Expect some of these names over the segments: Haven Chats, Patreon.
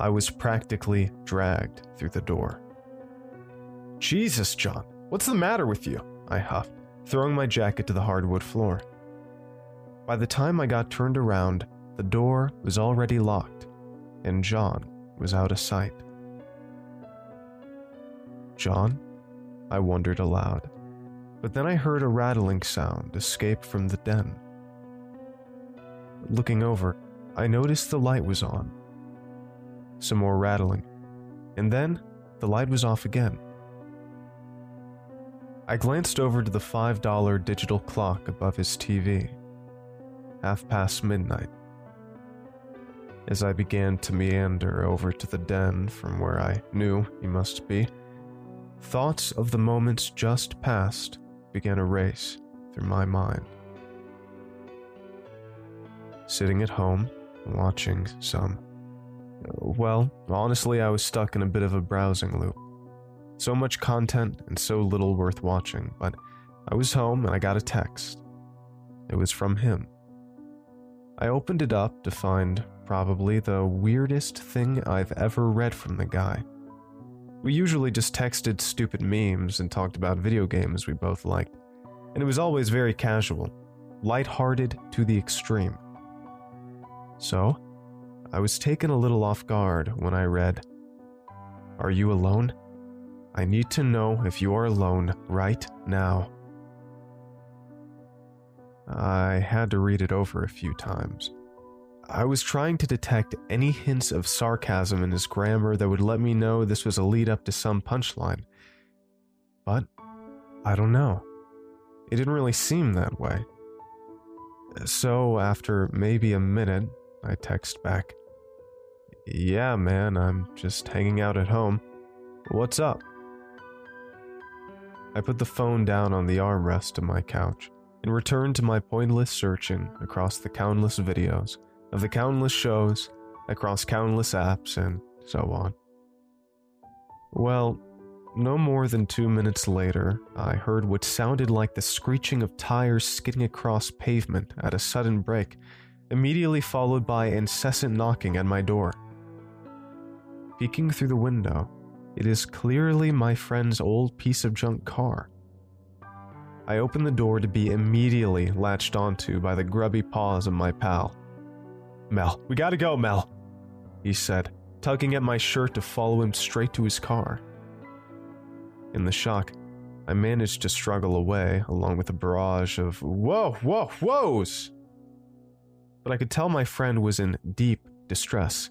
I was practically dragged through the door. "Jesus, John, what's the matter with you?" I huffed, throwing my jacket to the hardwood floor. By the time I got turned around, the door was already locked, and John was out of sight. "John?" I wondered aloud, but then I heard a rattling sound escape from the den. Looking over, I noticed the light was on. Some more rattling, and then the light was off again. I glanced over to the $5 digital clock above his TV. 00:30. As I began to meander over to the den from where I knew he must be, thoughts of the moments just past began a race through my mind. Sitting at home, watching some. Well, honestly, I was stuck in a bit of a browsing loop. So much content and so little worth watching, but I was home and I got a text. It was from him. I opened it up to find probably the weirdest thing I've ever read from the guy. We usually just texted stupid memes and talked about video games we both liked, and it was always very casual, lighthearted to the extreme. So, I was taken a little off guard when I read, "Are you alone? I need to know if you are alone right now." I had to read it over a few times. I was trying to detect any hints of sarcasm in his grammar that would let me know this was a lead up to some punchline. But I don't know. It didn't really seem that way. So after maybe a minute, I text back, "Yeah, man, I'm just hanging out at home. What's up?" I put the phone down on the armrest of my couch and returned to my pointless searching across the countless videos of the countless shows, across countless apps, and so on. Well, no more than 2 minutes later, I heard what sounded like the screeching of tires skidding across pavement at a sudden break, immediately followed by incessant knocking at my door. Peeking through the window, it is clearly my friend's old piece of junk car. I open the door to be immediately latched onto by the grubby paws of my pal. "Mel, we gotta go, Mel," he said, tugging at my shirt to follow him straight to his car. In the shock, I managed to struggle away along with a barrage of "whoa, whoa, whoas." But I could tell my friend was in deep distress.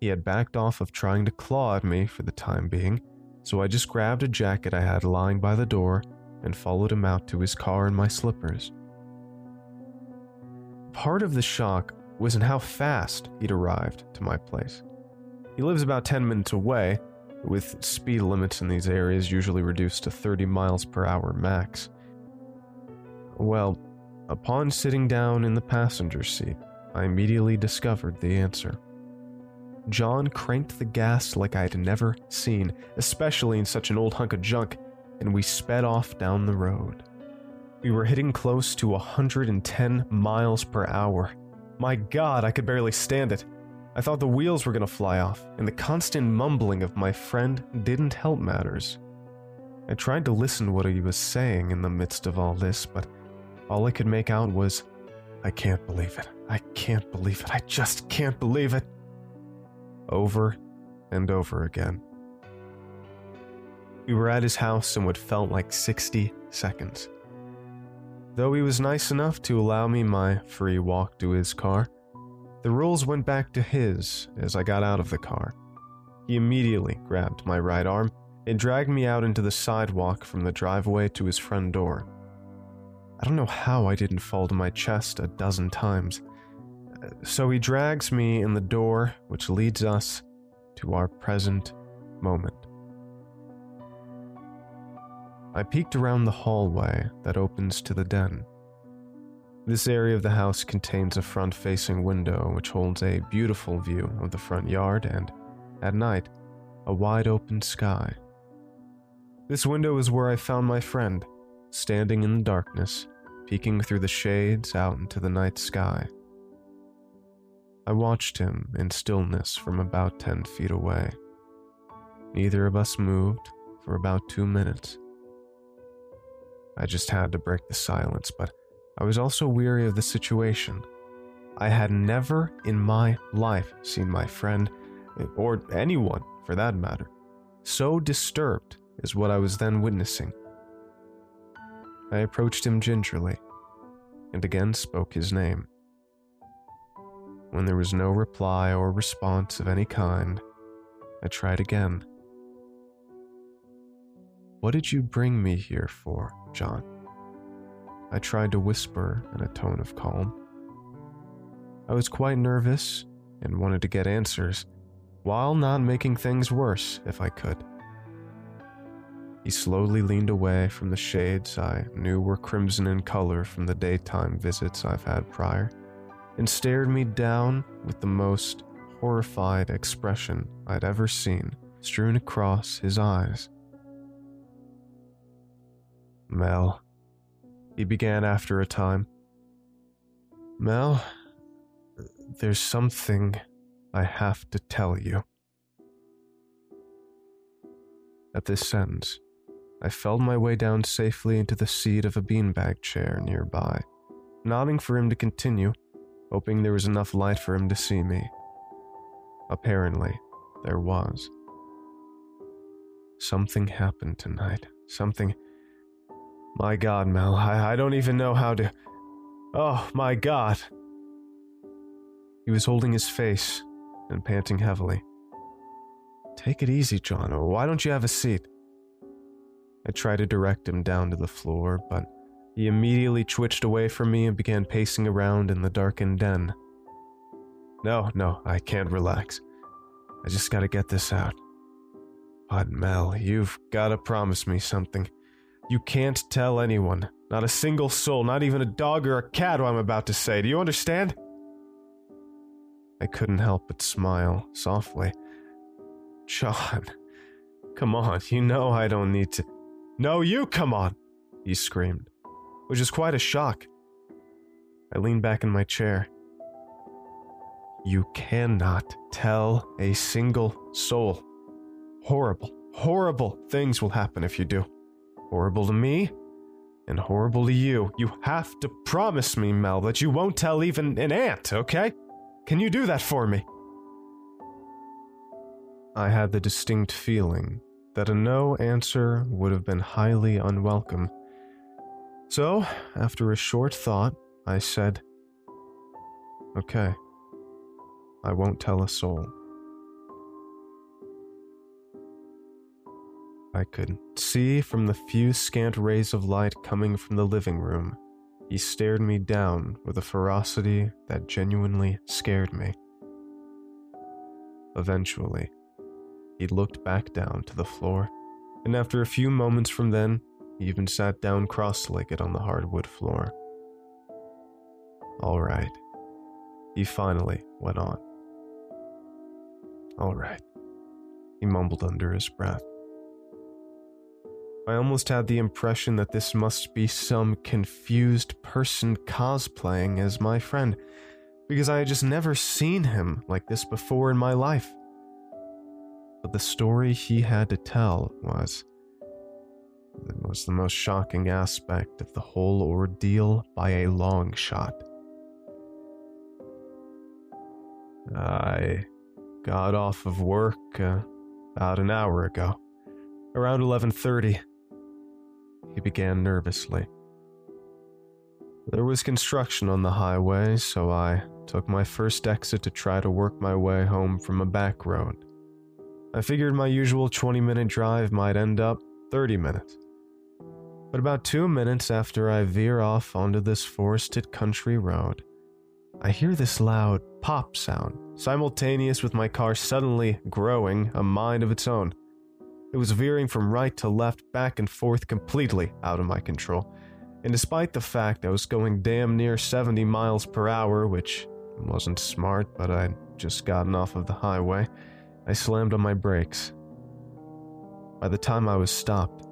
He had backed off of trying to claw at me for the time being, so I just grabbed a jacket I had lying by the door and followed him out to his car in my slippers. Part of the shock was in how fast he'd arrived to my place. He lives about 10 minutes away, with speed limits in these areas usually reduced to 30 miles per hour max. Well, upon sitting down in the passenger seat, I immediately discovered the answer. John cranked the gas like I'd never seen, especially in such an old hunk of junk, and we sped off down the road. We were hitting close to 110 miles per hour. My God, I could barely stand it. I thought the wheels were going to fly off, and the constant mumbling of my friend didn't help matters. I tried to listen to what he was saying in the midst of all this, but all I could make out was, "I can't believe it. I can't believe it. I just can't believe it." Over and over again. We were at his house in what felt like 60 seconds. Though he was nice enough to allow me my free walk to his car, the rules went back to his as I got out of the car. He immediately grabbed my right arm and dragged me out into the sidewalk from the driveway to his front door. I don't know how I didn't fall to my chest a dozen times. So he drags me in the door, which leads us to our present moment. I peeked around the hallway that opens to the den. This area of the house contains a front-facing window which holds a beautiful view of the front yard and, at night, a wide-open sky. This window is where I found my friend, standing in the darkness, peeking through the shades out into the night sky. I watched him in stillness from about 10 feet away. Neither of us moved for about 2 minutes. I just had to break the silence, but I was also weary of the situation. I had never in my life seen my friend, or anyone for that matter, so disturbed as what I was then witnessing. I approached him gingerly, and again spoke his name. When there was no reply or response of any kind, I tried again. "What did you bring me here for, John?" I tried to whisper in a tone of calm. I was quite nervous and wanted to get answers, while not making things worse if I could. He slowly leaned away from the shades I knew were crimson in color from the daytime visits I've had prior, and stared me down with the most horrified expression I'd ever seen strewn across his eyes. "Mel," he began after a time. "Mel, there's something I have to tell you." At this sentence, I felt my way down safely into the seat of a beanbag chair nearby, nodding for him to continue, hoping there was enough light for him to see me. Apparently, there was. "Something happened tonight. Something... My God, Mel, I don't even know how to... Oh, my God." He was holding his face and panting heavily. "Take it easy, John. Why don't you have a seat?" I tried to direct him down to the floor, but he immediately twitched away from me and began pacing around in the darkened den. No, I can't relax. I just gotta get this out. "But Mel, you've gotta promise me something. You can't tell anyone, not a single soul, not even a dog or a cat, what I'm about to say. Do you understand?" I couldn't help but smile softly. "John, come on, you know I don't need to..." "No, you come on," he screamed, which is quite a shock. I leaned back in my chair. "You cannot tell a single soul. Horrible, horrible things will happen if you do. Horrible to me, and horrible to you. You have to promise me, Mel, that you won't tell even an ant, okay? Can you do that for me?" I had the distinct feeling that a no answer would have been highly unwelcome. So, after a short thought, I said, "Okay, I won't tell a soul." I could see from the few scant rays of light coming from the living room, he stared me down with a ferocity that genuinely scared me. Eventually, he looked back down to the floor, and after a few moments from then, he even sat down cross-legged on the hardwood floor. "All right," he finally went on. "All right," he mumbled under his breath. I almost had the impression that this must be some confused person cosplaying as my friend, because I had just never seen him like this before in my life. But the story he had to tell was the most shocking aspect of the whole ordeal by a long shot. "I got off of work about an hour ago, around 11:30. He began nervously. "There was construction on the highway, so I took my first exit to try to work my way home from a back road. I figured my usual 20-minute drive might end up 30 minutes. But about 2 minutes after I veer off onto this forested country road, I hear this loud pop sound, simultaneous with my car suddenly growing a mind of its own. It was veering from right to left, back and forth, completely out of my control. And despite the fact I was going damn near 70 miles per hour, which wasn't smart, but I'd just gotten off of the highway, I slammed on my brakes. By the time I was stopped,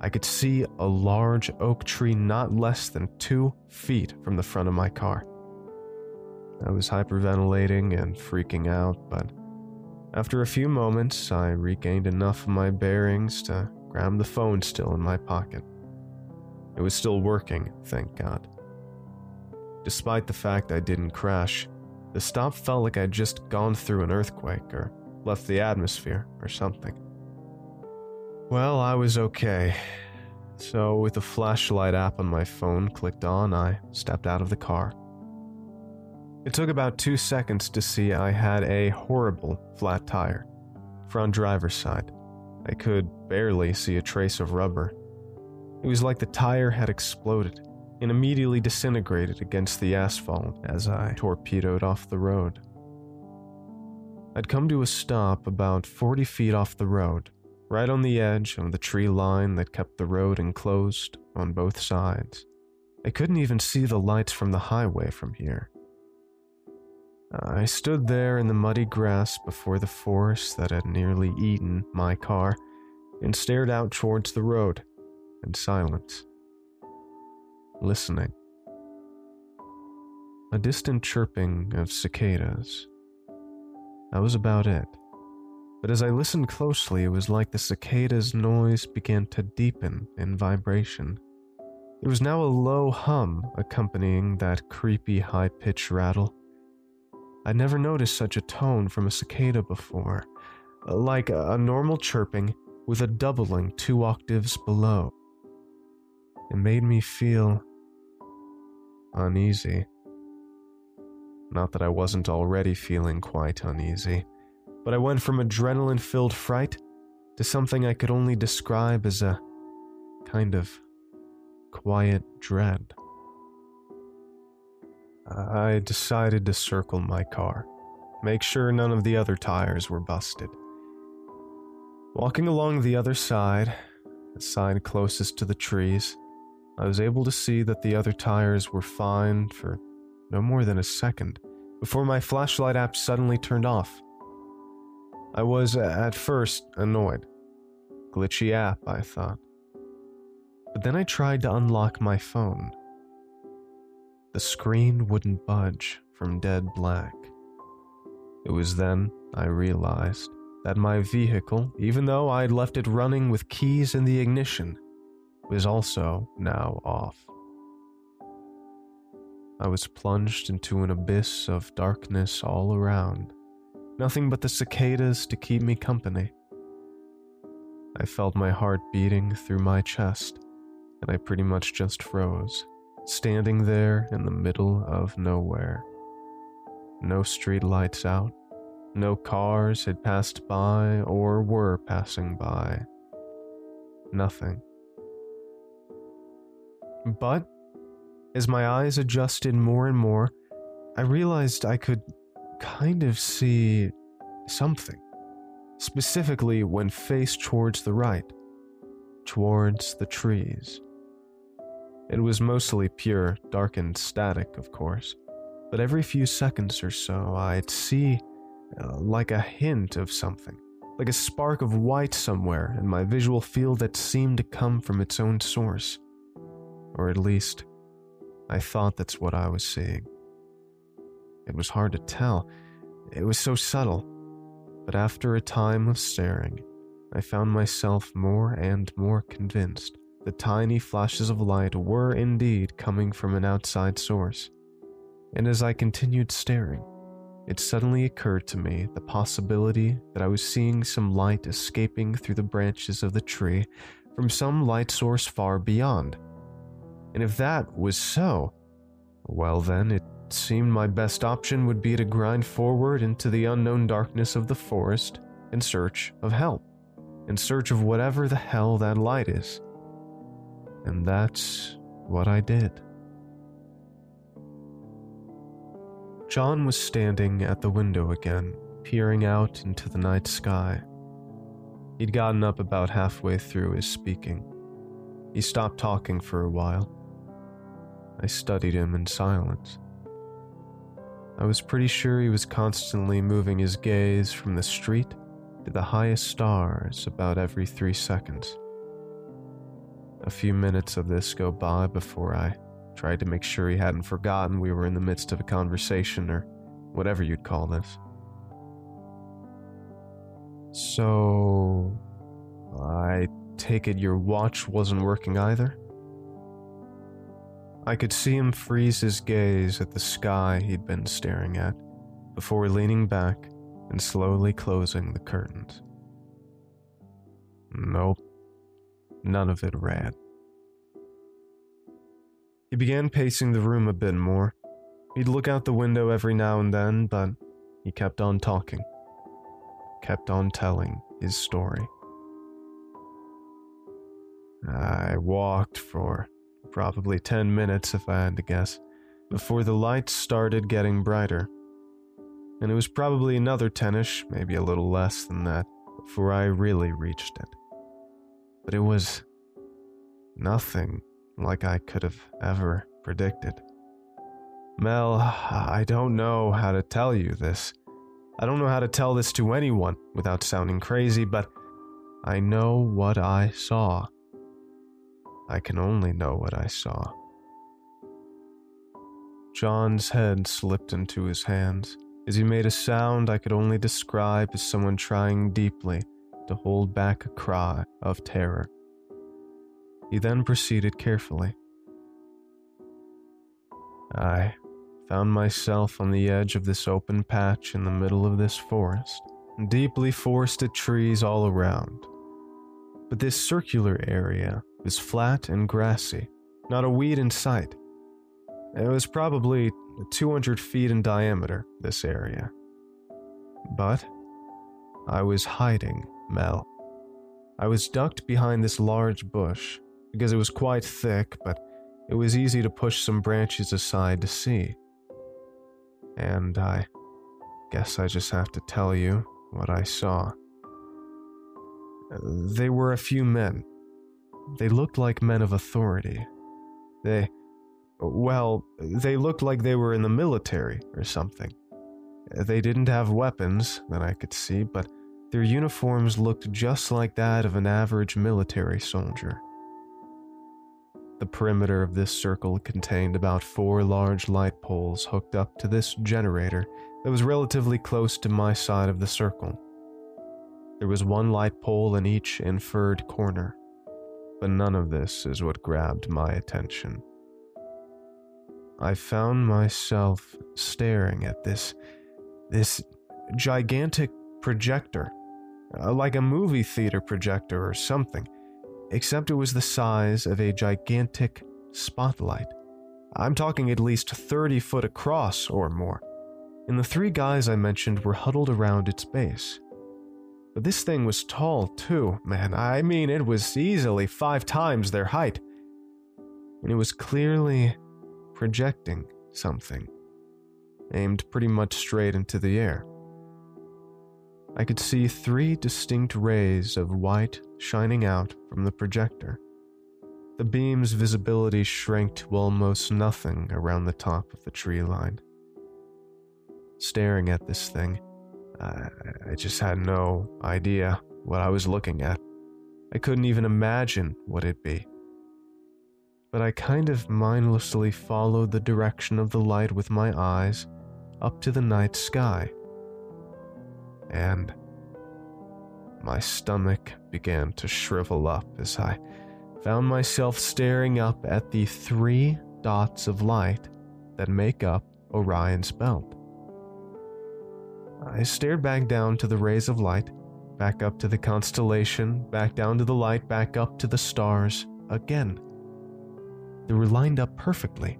I could see a large oak tree not less than 2 feet from the front of my car. I was hyperventilating and freaking out, but after a few moments, I regained enough of my bearings to grab the phone still in my pocket. It was still working, thank God. Despite the fact I didn't crash, the stop felt like I'd just gone through an earthquake or left the atmosphere or something. Well, I was okay. So with the flashlight app on my phone clicked on, I stepped out of the car. It took about 2 seconds to see I had a horrible flat tire, front driver's side. I could barely see a trace of rubber. It was like the tire had exploded and immediately disintegrated against the asphalt as I torpedoed off the road. I'd come to a stop about 40 feet off the road, right on the edge of the tree line that kept the road enclosed on both sides. I couldn't even see the lights from the highway from here. I stood there in the muddy grass before the forest that had nearly eaten my car and stared out towards the road in silence, listening. A distant chirping of cicadas. That was about it. But as I listened closely, it was like the cicada's noise began to deepen in vibration. There was now a low hum accompanying that creepy high-pitched rattle. I'd never noticed such a tone from a cicada before, like a normal chirping with a doubling 2 octaves below. It made me feel uneasy. Not that I wasn't already feeling quite uneasy, but I went from adrenaline-filled fright to something I could only describe as a kind of quiet dread. I decided to circle my car, make sure none of the other tires were busted. Walking along the other side, the side closest to the trees, I was able to see that the other tires were fine for no more than a second before my flashlight app suddenly turned off. I was, at first, annoyed. Glitchy app, I thought. But then I tried to unlock my phone. The screen wouldn't budge from dead black. It was then I realized that my vehicle, even though I had left it running with keys in the ignition, was also now off. I was plunged into an abyss of darkness all around. Nothing but the cicadas to keep me company. I felt my heart beating through my chest, and I pretty much just froze, standing there in the middle of nowhere. No street lights out, no cars had passed by or were passing by. Nothing. But, as my eyes adjusted more and more, I realized I could kind of see something, specifically when faced towards the right, towards the trees. It was mostly pure, darkened static, of course, but every few seconds or so I'd see like a hint of something, like a spark of white somewhere in my visual field that seemed to come from its own source. Or at least, I thought that's what I was seeing. It was hard to tell. It was so subtle. But after a time of staring, I found myself more and more convinced the tiny flashes of light were indeed coming from an outside source. And as I continued staring, it suddenly occurred to me the possibility that I was seeing some light escaping through the branches of the tree from some light source far beyond. And if that was so, well then it seemed my best option would be to grind forward into the unknown darkness of the forest in search of help, in search of whatever the hell that light is. And that's what I did. John was standing at the window again, peering out into the night sky. He'd gotten up about halfway through his speaking. He stopped talking for a while. I studied him in silence. I was pretty sure he was constantly moving his gaze from the street to the highest stars about every 3 seconds. A few minutes of this go by before I tried to make sure he hadn't forgotten we were in the midst of a conversation or whatever you'd call this. So, I take it your watch wasn't working either? I could see him freeze his gaze at the sky he'd been staring at before leaning back and slowly closing the curtains. Nope, none of it read. He began pacing the room a bit more. He'd look out the window every now and then, but he kept on talking. Kept on telling his story. I walked for probably 10 minutes, if I had to guess, before the lights started getting brighter. And it was probably another 10-ish, maybe a little less than that, before I really reached it. But it was nothing like I could have ever predicted. Mel, I don't know how to tell you this. I don't know how to tell this to anyone without sounding crazy, but I know what I saw. I can only know what I saw. John's head slipped into his hands as he made a sound I could only describe as someone trying deeply to hold back a cry of terror. He then proceeded carefully. I found myself on the edge of this open patch in the middle of this forest, deeply forested trees all around. But this circular area was flat and grassy, not a weed in sight. It was probably 200 feet in diameter, this area. But I was hiding, Mel. I was ducked behind this large bush, because it was quite thick, but it was easy to push some branches aside to see. And I guess I just have to tell you what I saw. They were a few men. They looked like men of authority. They looked like they were in the military or something. They didn't have weapons that I could see, but their uniforms looked just like that of an average military soldier. The perimeter of this circle contained about 4 large light poles hooked up to this generator that was relatively close to my side of the circle. There was 1 light pole in each inferred corner, but none of this is what grabbed my attention. I found myself staring at this gigantic projector, like a movie theater projector or something, except it was the size of a gigantic spotlight. I'm talking at least 30 foot across or more, and the 3 guys I mentioned were huddled around its base. But this thing was tall too, man. I mean, it was easily 5 times their height, and it was clearly projecting something, aimed pretty much straight into the air. I could see 3 distinct rays of white shining out from the projector. The beam's visibility shrank to almost nothing around the top of the tree line. Staring at this thing, I just had no idea what I was looking at. I couldn't even imagine what it'd be. But I kind of mindlessly followed the direction of the light with my eyes up to the night sky. And my stomach began to shrivel up as I found myself staring up at the 3 dots of light that make up Orion's belt. I stared back down to the rays of light, back up to the constellation, back down to the light, back up to the stars again. They were lined up perfectly.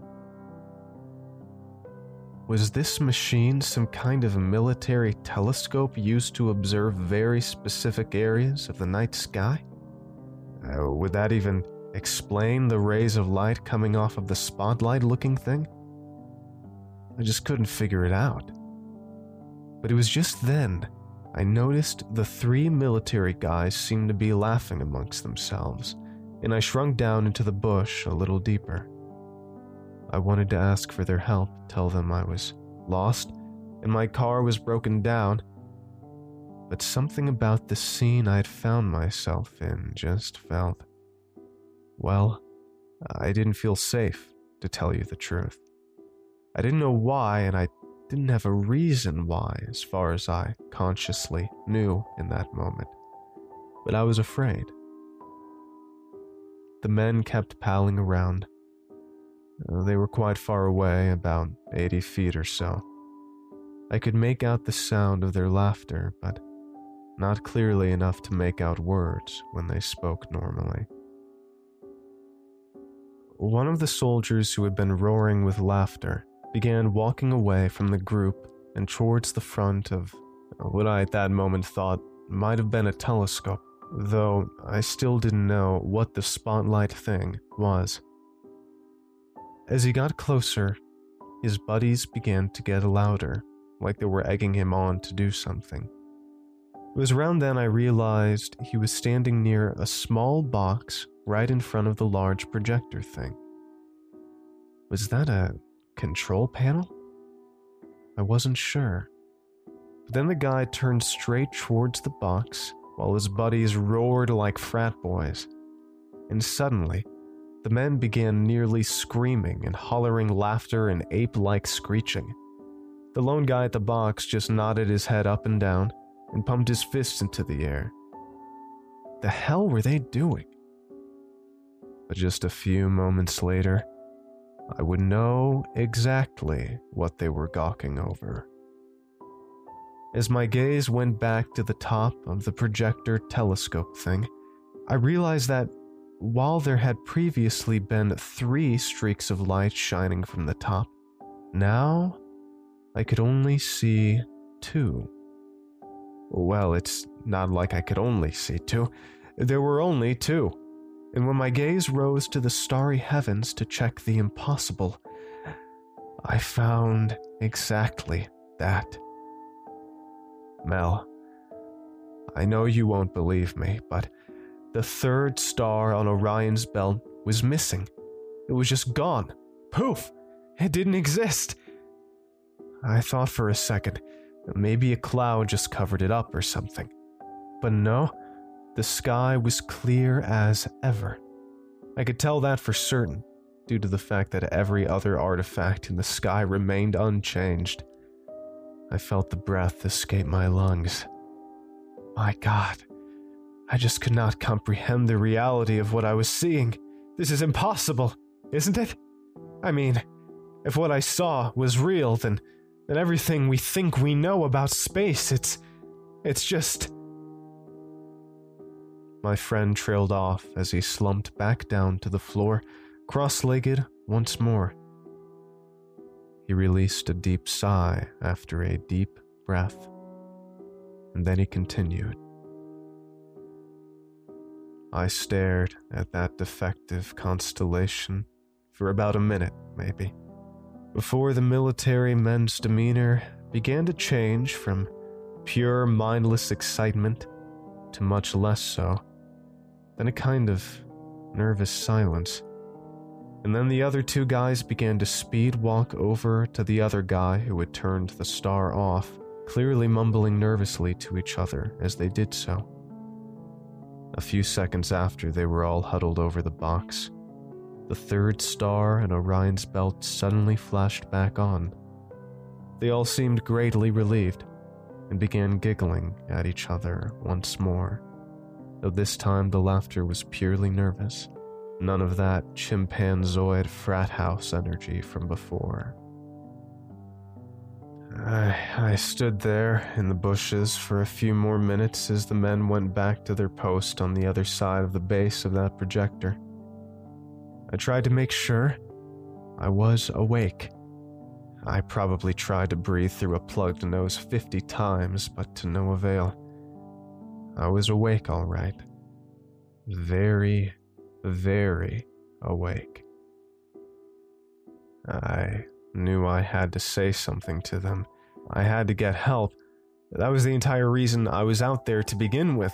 Was this machine some kind of military telescope used to observe very specific areas of the night sky? Would that even explain the rays of light coming off of the spotlight-looking thing? I just couldn't figure it out. But it was just then I noticed the 3 military guys seemed to be laughing amongst themselves, and I shrunk down into the bush a little deeper. I wanted to ask for their help, tell them I was lost, and my car was broken down. But something about the scene I'd found myself in just felt, well, I didn't feel safe to tell you the truth. I didn't know why, and I didn't have a reason why, as far as I consciously knew in that moment. But I was afraid. The men kept palling around. They were quite far away, about 80 feet or so. I could make out the sound of their laughter, but not clearly enough to make out words when they spoke normally. One of the soldiers who had been roaring with laughter began walking away from the group and towards the front of what I at that moment thought might have been a telescope, though I still didn't know what the spotlight thing was. As he got closer, his buddies began to get louder, like they were egging him on to do something. It was around then I realized he was standing near a small box right in front of the large projector thing. Was that a control panel? I wasn't sure. But then the guy turned straight towards the box while his buddies roared like frat boys. And suddenly, the men began nearly screaming and hollering laughter and ape-like screeching. The lone guy at the box just nodded his head up and down and pumped his fists into the air. The hell were they doing? But just a few moments later, I would know exactly what they were gawking over. As my gaze went back to the top of the projector telescope thing, I realized that while there had previously been 3 streaks of light shining from the top, now I could only see 2. Well, it's not like I could only see 2. There were only 2. And when my gaze rose to the starry heavens to check the impossible, I found exactly that. Mel, I know you won't believe me, but the 3rd star on Orion's belt was missing. It was just gone. Poof! It didn't exist. I thought for a second, maybe a cloud just covered it up or something. But no, the sky was clear as ever. I could tell that for certain, due to the fact that every other artifact in the sky remained unchanged. I felt the breath escape my lungs. My God, I just could not comprehend the reality of what I was seeing. This is impossible, isn't it? I mean, if what I saw was real, then everything we think we know about space, it's just... My friend trailed off as he slumped back down to the floor, cross-legged once more. He released a deep sigh after a deep breath, and then he continued. I stared at that defective constellation for about a minute, maybe, before the military men's demeanor began to change from pure mindless excitement to much less so, then a kind of nervous silence. And then the other 2 guys began to speed walk over to the other guy who had turned the star off, clearly mumbling nervously to each other as they did so. A few seconds after they were all huddled over the box, the 3rd star in Orion's belt suddenly flashed back on. They all seemed greatly relieved and began giggling at each other once more, though this time the laughter was purely nervous, none of that chimpanzoid frat house energy from before. I stood there in the bushes for a few more minutes as the men went back to their post on the other side of the base of that projector. I tried to make sure I was awake. I probably tried to breathe through a plugged nose 50 times, but to no avail. I was awake, all right. Very, very awake. I knew I had to say something to them. I had to get help. That was the entire reason I was out there to begin with.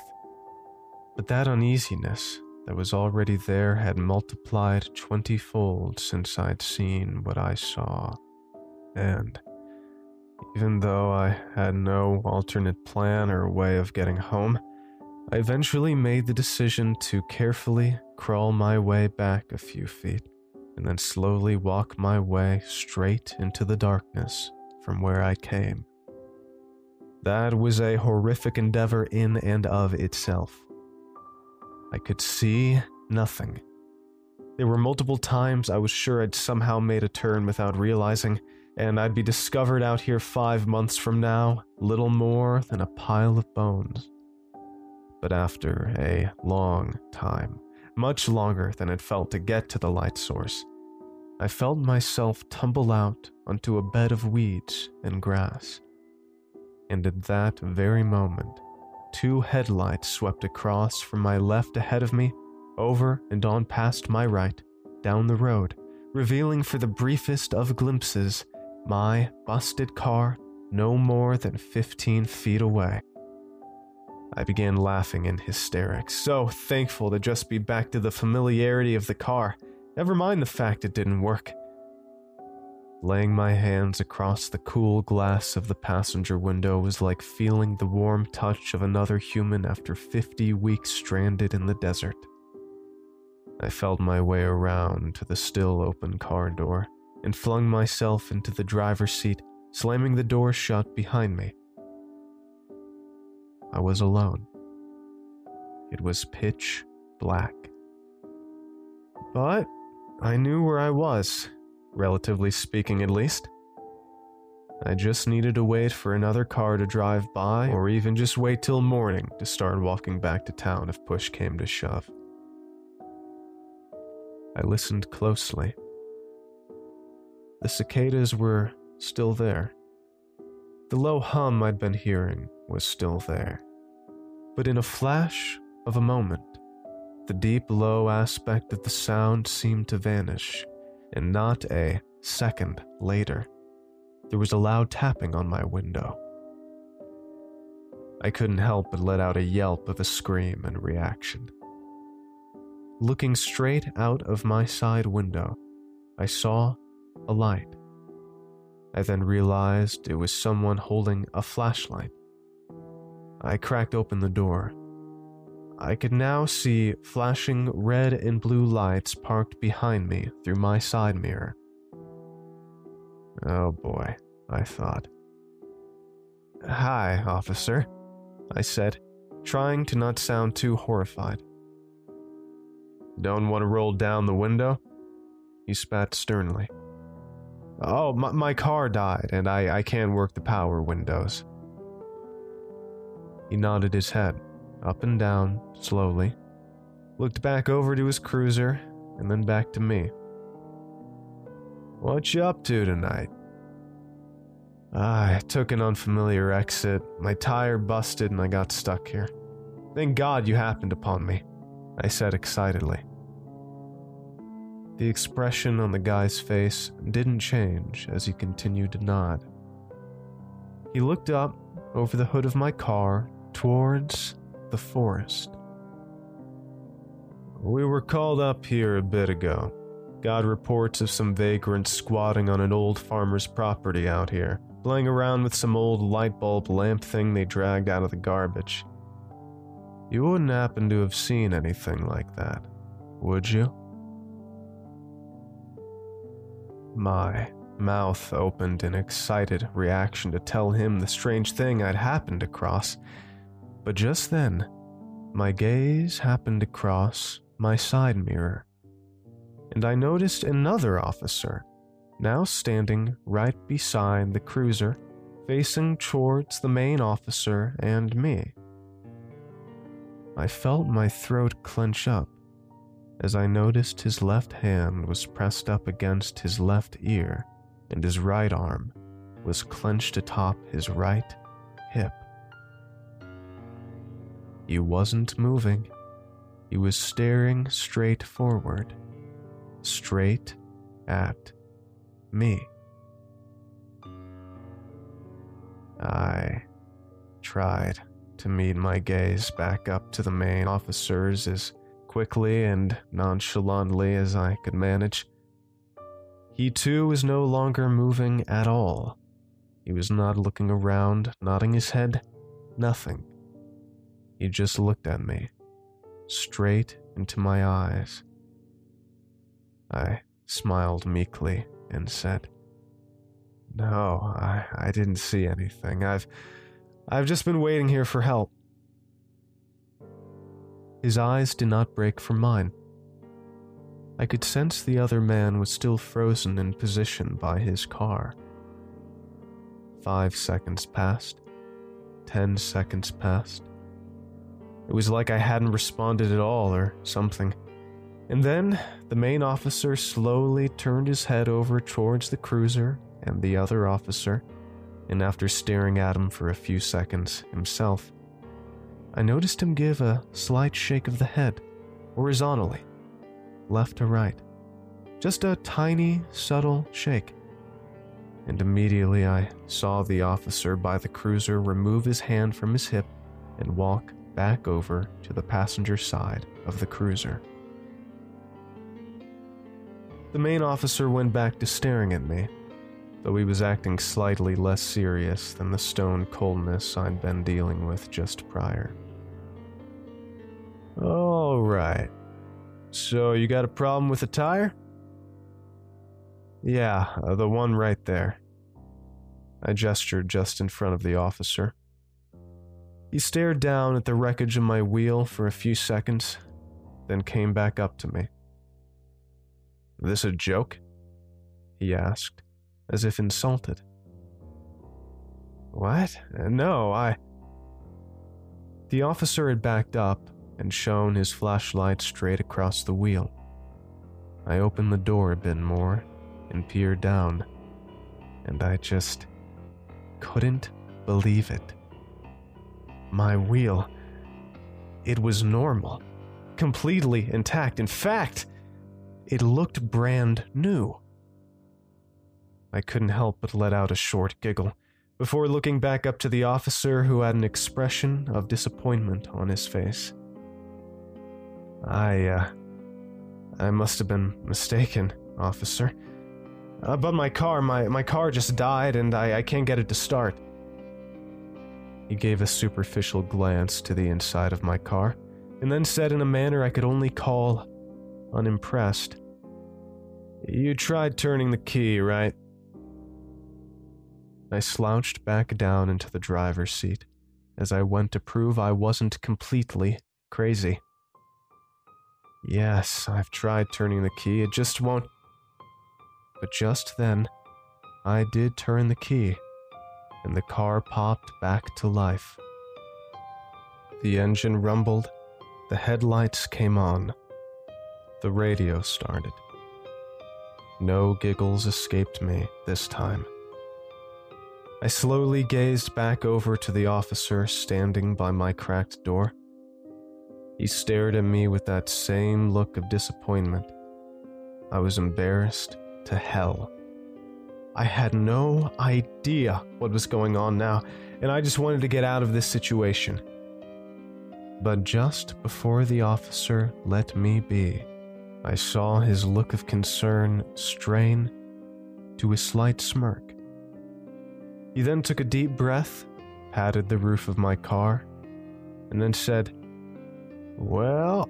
But that uneasiness that was already there had multiplied 20-fold since I'd seen what I saw. And even though I had no alternate plan or way of getting home, I eventually made the decision to carefully crawl my way back a few feet and then slowly walk my way straight into the darkness from where I came. That was a horrific endeavor in and of itself. I could see nothing. There were multiple times I was sure I'd somehow made a turn without realizing, and I'd be discovered out here 5 months from now, little more than a pile of bones. But after a long time, much longer than it felt to get to the light source, I felt myself tumble out onto a bed of weeds and grass. And at that very moment, two headlights swept across from my left ahead of me, over and on past my right, down the road, revealing for the briefest of glimpses my busted car no more than 15 feet away. I began laughing in hysterics, so thankful to just be back to the familiarity of the car, never mind the fact it didn't work. Laying my hands across the cool glass of the passenger window was like feeling the warm touch of another human after 50 weeks stranded in the desert. I felt my way around to the still open car door and flung myself into the driver's seat, slamming the door shut behind me. I was alone. It was pitch black. But I knew where I was. Relatively speaking, at least. I just needed to wait for another car to drive by, or even just wait till morning to start walking back to town if push came to shove. I listened closely. The cicadas were still there. The low hum I'd been hearing was still there. But in a flash of a moment, the deep, low aspect of the sound seemed to vanish. And not a second later, there was a loud tapping on my window. I couldn't help but let out a yelp of a scream in reaction. Looking straight out of my side window, I saw a light. I then realized it was someone holding a flashlight. I cracked open the door. I could now see flashing red and blue lights parked behind me through my side mirror. Oh boy, I thought. "Hi, officer," I said, trying to not sound too horrified. "Don't want to roll down the window?" he spat sternly. "Oh, my car died and I can't work the power windows." He nodded his head. Up and down, slowly, looked back over to his cruiser, and then back to me. "What you up to tonight?" "I took an unfamiliar exit, my tire busted and I got stuck here. Thank God you happened upon me," I said excitedly. The expression on the guy's face didn't change as he continued to nod. He looked up over the hood of my car towards the forest. "We were called up here a bit ago. Got reports of some vagrants squatting on an old farmer's property out here, playing around with some old light bulb lamp thing they dragged out of the garbage. You wouldn't happen to have seen anything like that, would you?" My mouth opened in excited reaction to tell him the strange thing I'd happened across. But just then, my gaze happened to cross my side mirror, and I noticed another officer, now standing right beside the cruiser, facing towards the main officer and me. I felt my throat clench up as I noticed his left hand was pressed up against his left ear, and his right arm was clenched atop his right hip. He wasn't moving. He was staring straight forward, straight at me. I tried to meet my gaze back up to the main officer's as quickly and nonchalantly as I could manage. He too was no longer moving at all. He was not looking around, nodding his head, nothing. He just looked at me, straight into my eyes. I smiled meekly and said, "No, I didn't see anything. I've just been waiting here for help." His eyes did not break from mine. I could sense the other man was still frozen in position by his car. 5 seconds passed. 10 seconds passed. It was like I hadn't responded at all or something. And then the main officer slowly turned his head over towards the cruiser and the other officer, and after staring at him for a few seconds himself, I noticed him give a slight shake of the head, horizontally, left to right. Just a tiny, subtle shake. And immediately I saw the officer by the cruiser remove his hand from his hip and walk back over to the passenger side of the cruiser. The main officer went back to staring at me, though he was acting slightly less serious than the stone coldness I'd been dealing with just prior. "All right. So you got a problem with the tire?" "Yeah, the one right there." I gestured just in front of the officer. He stared down at the wreckage of my wheel for a few seconds, then came back up to me. "This a joke?" he asked, as if insulted. "What? No, I..." The officer had backed up and shone his flashlight straight across the wheel. I opened the door a bit more and peered down, and I just couldn't believe it. My wheel, it was normal, completely intact. In fact, it looked brand new. I couldn't help but let out a short giggle before looking back up to the officer, who had an expression of disappointment on his face. I must have been mistaken, officer. But my car just died, and I can't get it to start." He gave a superficial glance to the inside of my car, and then said in a manner I could only call unimpressed, "You tried turning the key, right?" I slouched back down into the driver's seat, as I went to prove I wasn't completely crazy. "Yes, I've tried turning the key, it just won't..." But just then, I did turn the key, and the car popped back to life. The engine rumbled, the headlights came on, the radio started. No giggles escaped me this time. I slowly gazed back over to the officer standing by my cracked door. He stared at me with that same look of disappointment. I was embarrassed to hell. I had no idea what was going on now, and I just wanted to get out of this situation. But just before the officer let me be, I saw his look of concern strain to a slight smirk. He then took a deep breath, patted the roof of my car, and then said, "Well,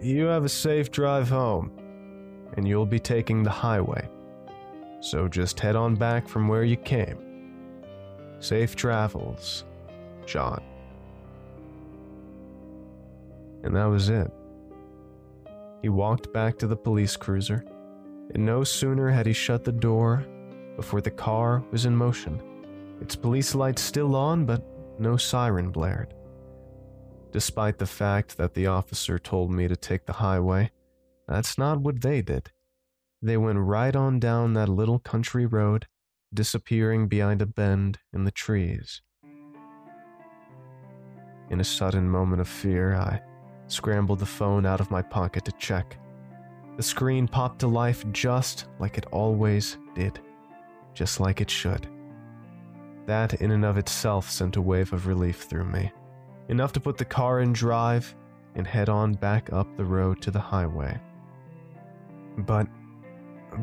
you have a safe drive home, and you'll be taking the highway. So just head on back from where you came. Safe travels, John." And that was it. He walked back to the police cruiser, and no sooner had he shut the door before the car was in motion, its police lights still on, but no siren blared. Despite the fact that the officer told me to take the highway, that's not what they did. They went right on down that little country road, disappearing behind a bend in the trees. In a sudden moment of fear, I scrambled the phone out of my pocket to check. The screen popped to life just like it always did, just like it should. That in and of itself sent a wave of relief through me, enough to put the car in drive and head on back up the road to the highway. But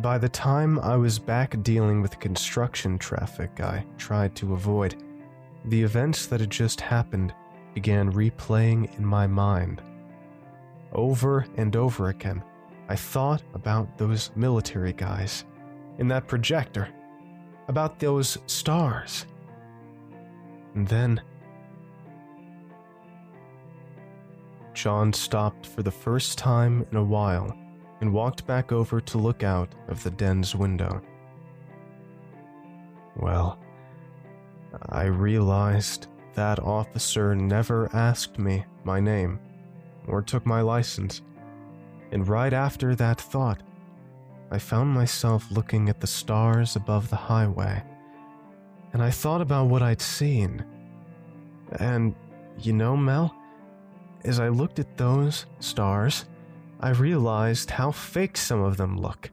by the time I was back dealing with the construction traffic I tried to avoid, the events that had just happened began replaying in my mind. Over and over again, I I thought about those military guys in that projector, about those stars. And then John stopped for the first time in a while and walked back over to look out of the den's window. Well, I realized that officer never asked me my name or took my license. And right after that thought, I found myself looking at the stars above the highway. And I thought about what I'd seen. And, you know, Mel, as I looked at those stars, I realized how fake some of them look.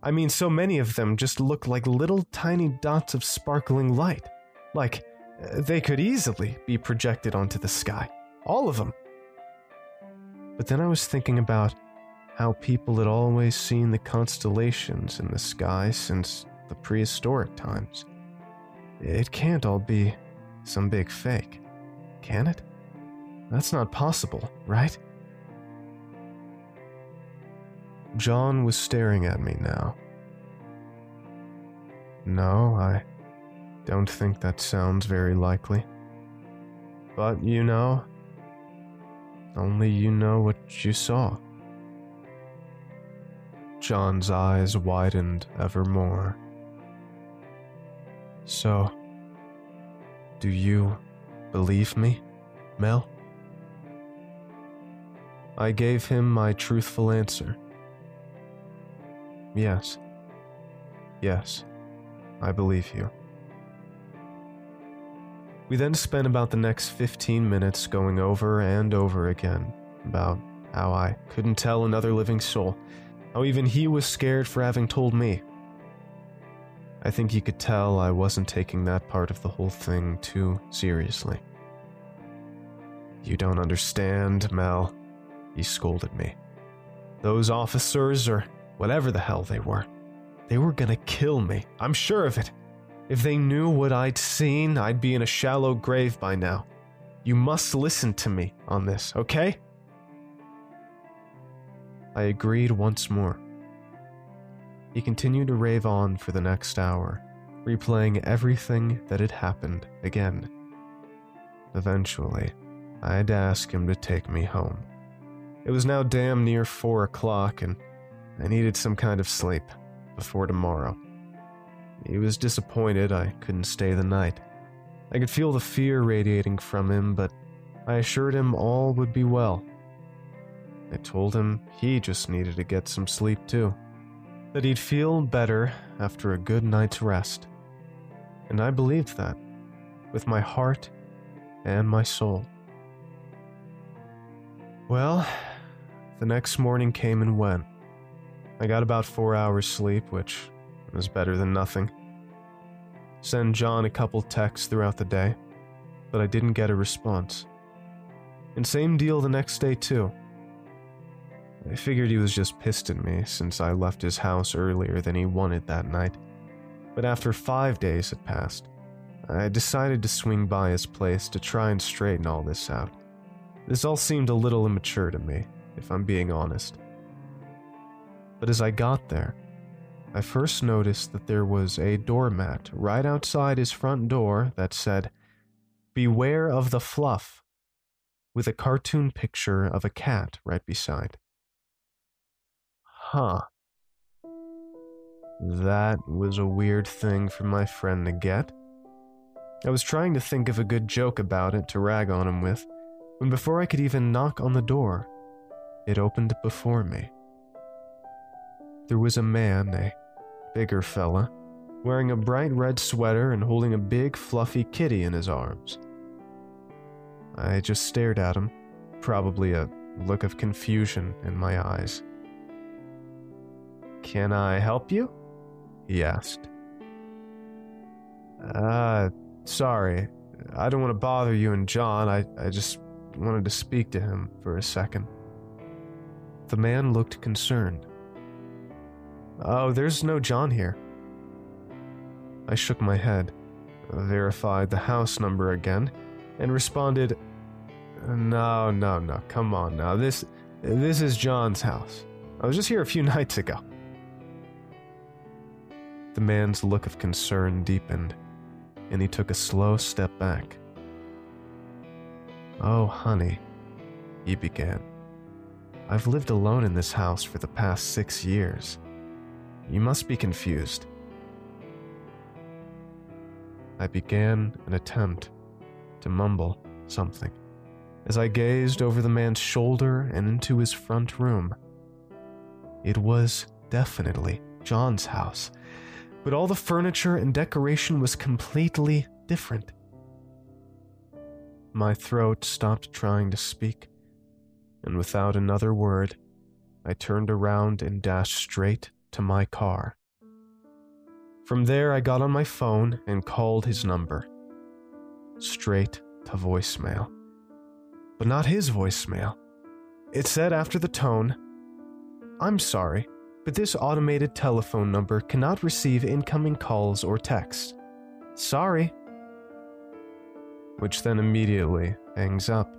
I mean, so many of them just look like little tiny dots of sparkling light. Like, they could easily be projected onto the sky. All of them. But then I was thinking about how people had always seen the constellations in the sky since the prehistoric times. It can't all be some big fake, can it? That's not possible, right? John was staring at me now. No, I don't think that sounds very likely. But you know, only you know what you saw. John's eyes widened ever more. So, do you believe me, Mel? I gave him my truthful answer. Yes. Yes, I believe you. We then spent about the next 15 minutes going over and over again about how I couldn't tell another living soul, how even he was scared for having told me. I think he could tell I wasn't taking that part of the whole thing too seriously. You don't understand, Mel, he scolded me. Those officers, or whatever the hell they were gonna kill me. I'm sure of it. If they knew what I'd seen, I'd be in a shallow grave by now. You must listen to me on this, okay? I agreed once more. He continued to rave on for the next hour, replaying everything that had happened again. Eventually, I had to ask him to take me home. It was now damn near 4 o'clock, and I needed some kind of sleep before tomorrow. He was disappointed I couldn't stay the night. I could feel the fear radiating from him, but I assured him all would be well. I told him he just needed to get some sleep too, that he'd feel better after a good night's rest. And I believed that, with my heart and my soul. Well, the next morning came and went. I got about 4 hours sleep, which was better than nothing. Sent John a couple texts throughout the day, but I didn't get a response. And same deal the next day too. I figured he was just pissed at me since I left his house earlier than he wanted that night. But after 5 days had passed, I decided to swing by his place to try and straighten all this out. This all seemed a little immature to me, if I'm being honest. But as I got there, I first noticed that there was a doormat right outside his front door that said, "Beware of the fluff," with a cartoon picture of a cat right beside. Huh. That was a weird thing for my friend to get. I was trying to think of a good joke about it to rag on him with, when before I could even knock on the door, it opened before me. There was a man, a bigger fella, wearing a bright red sweater and holding a big fluffy kitty in his arms. I just stared at him, probably a look of confusion in my eyes. "Can I help you?" he asked. Sorry. I don't want to bother you and John. I just wanted to speak to him for a second." The man looked concerned. "Oh, there's no John here." I shook my head, verified the house number again, and responded, No, come on now. This is John's house. I was just here a few nights ago. The man's look of concern deepened, and he took a slow step back. "Oh, honey," he began. "I've lived alone in this house for the past 6 years. You must be confused." I began an attempt to mumble something as I gazed over the man's shoulder and into his front room. It was definitely John's house, but all the furniture and decoration was completely different. My throat stopped trying to speak, and without another word, I turned around and dashed straight to my car. From there, I got on my phone and called his number. Straight to voicemail. But not his voicemail. It said after the tone, "I'm sorry, but this automated telephone number cannot receive incoming calls or texts. Sorry." Which then immediately hangs up.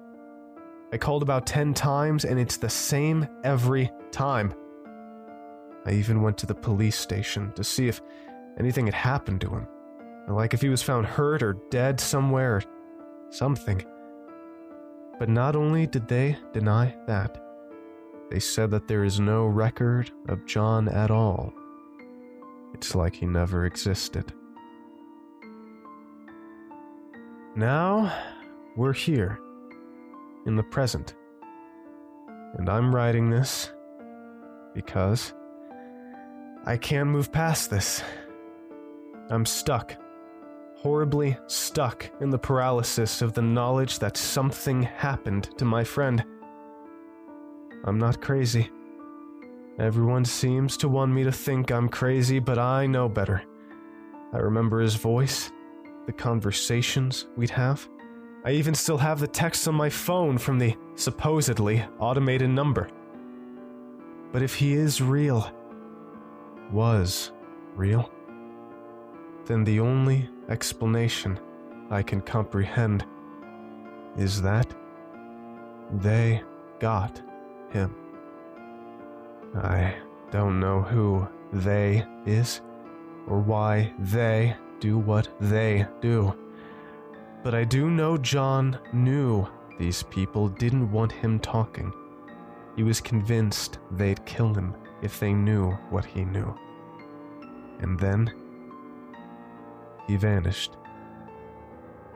I called about 10 times and it's the same every time. I even went to the police station to see if anything had happened to him. Like if he was found hurt or dead somewhere or something. But not only did they deny that, they said that there is no record of John at all. It's like he never existed. Now, we're here, in the present. And I'm writing this because I can't move past this. I'm stuck, horribly stuck in the paralysis of the knowledge that something happened to my friend. I'm not crazy. Everyone seems to want me to think I'm crazy, but I know better. I remember his voice, the conversations we'd have. I even still have the text on my phone from the supposedly automated number. But if he is real, was real, then the only explanation I can comprehend is that they got him. I don't know who they is or why they do what they do, but I do know John knew these people didn't want him talking. He was convinced they'd kill him if they knew what he knew. And then he vanished.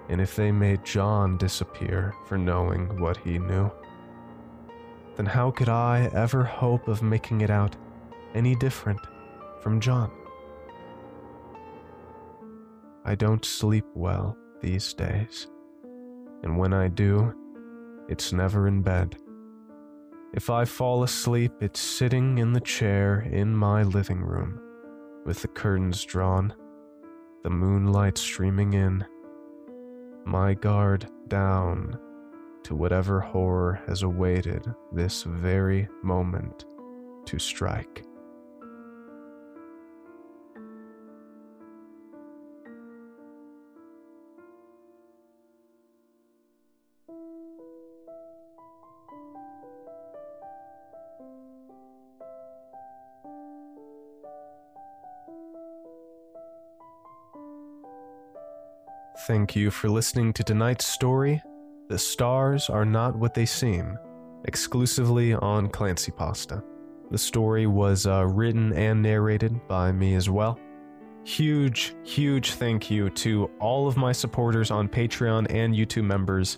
And if they made John disappear for knowing what he knew, then how could I ever hope of making it out any different from John? I don't sleep well these days, and when I do, it's never in bed. If I fall asleep, it's sitting in the chair in my living room, with the curtains drawn, the moonlight streaming in, my guard down to whatever horror has awaited this very moment to strike. Thank you for listening to tonight's story, The Stars Are Not What They Seem, exclusively on Clancy Pasta. The story was written and narrated by me as well. Huge, huge thank you to all of my supporters on Patreon and YouTube members.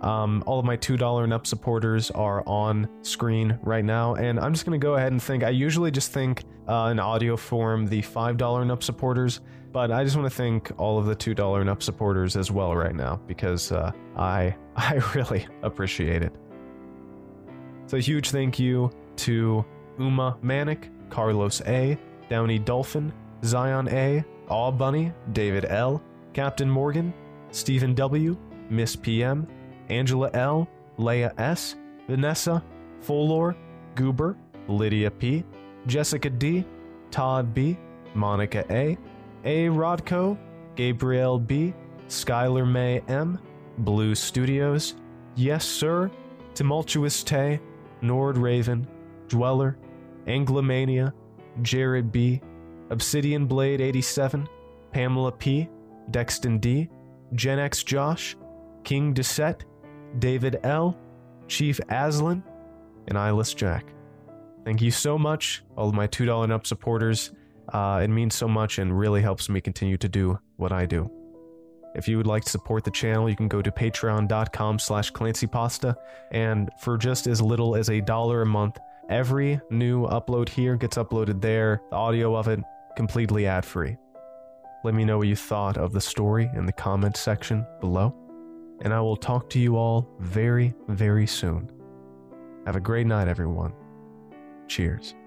All of my $2 and up supporters are on screen right now, and I'm just going to go ahead and think. I usually just think in audio form the $5 and up supporters, but I just want to thank all of the $2 and up supporters as well right now, because I really appreciate it. So a huge thank you to Uma Manic, Carlos A, Downey Dolphin, Zion A, Aw Bunny, David L, Captain Morgan, Stephen W, Miss PM, Angela L, Leia S, Vanessa, Folor, Goober, Lydia P, Jessica D, Todd B, Monica A Rodko, Gabriel B, Skylar May M, Blue Studios, Yes Sir, Tumultuous Tay, Nord Raven, Dweller, Anglomania, Jared B, Obsidian Blade 87, Pamela P, Dexton D, Gen X Josh, King Desette, David L, Chief Aslan, and Eyeless Jack. Thank you so much, all of my $2 and up supporters. It means so much and really helps me continue to do what I do. If you would like to support the channel, you can go to patreon.com/ClancyPasta, and for just as little as $1 a month, every new upload here gets uploaded there, the audio of it completely ad-free. Let me know what you thought of the story in the comments section below, and I will talk to you all very, very soon. Have a great night, everyone. Cheers.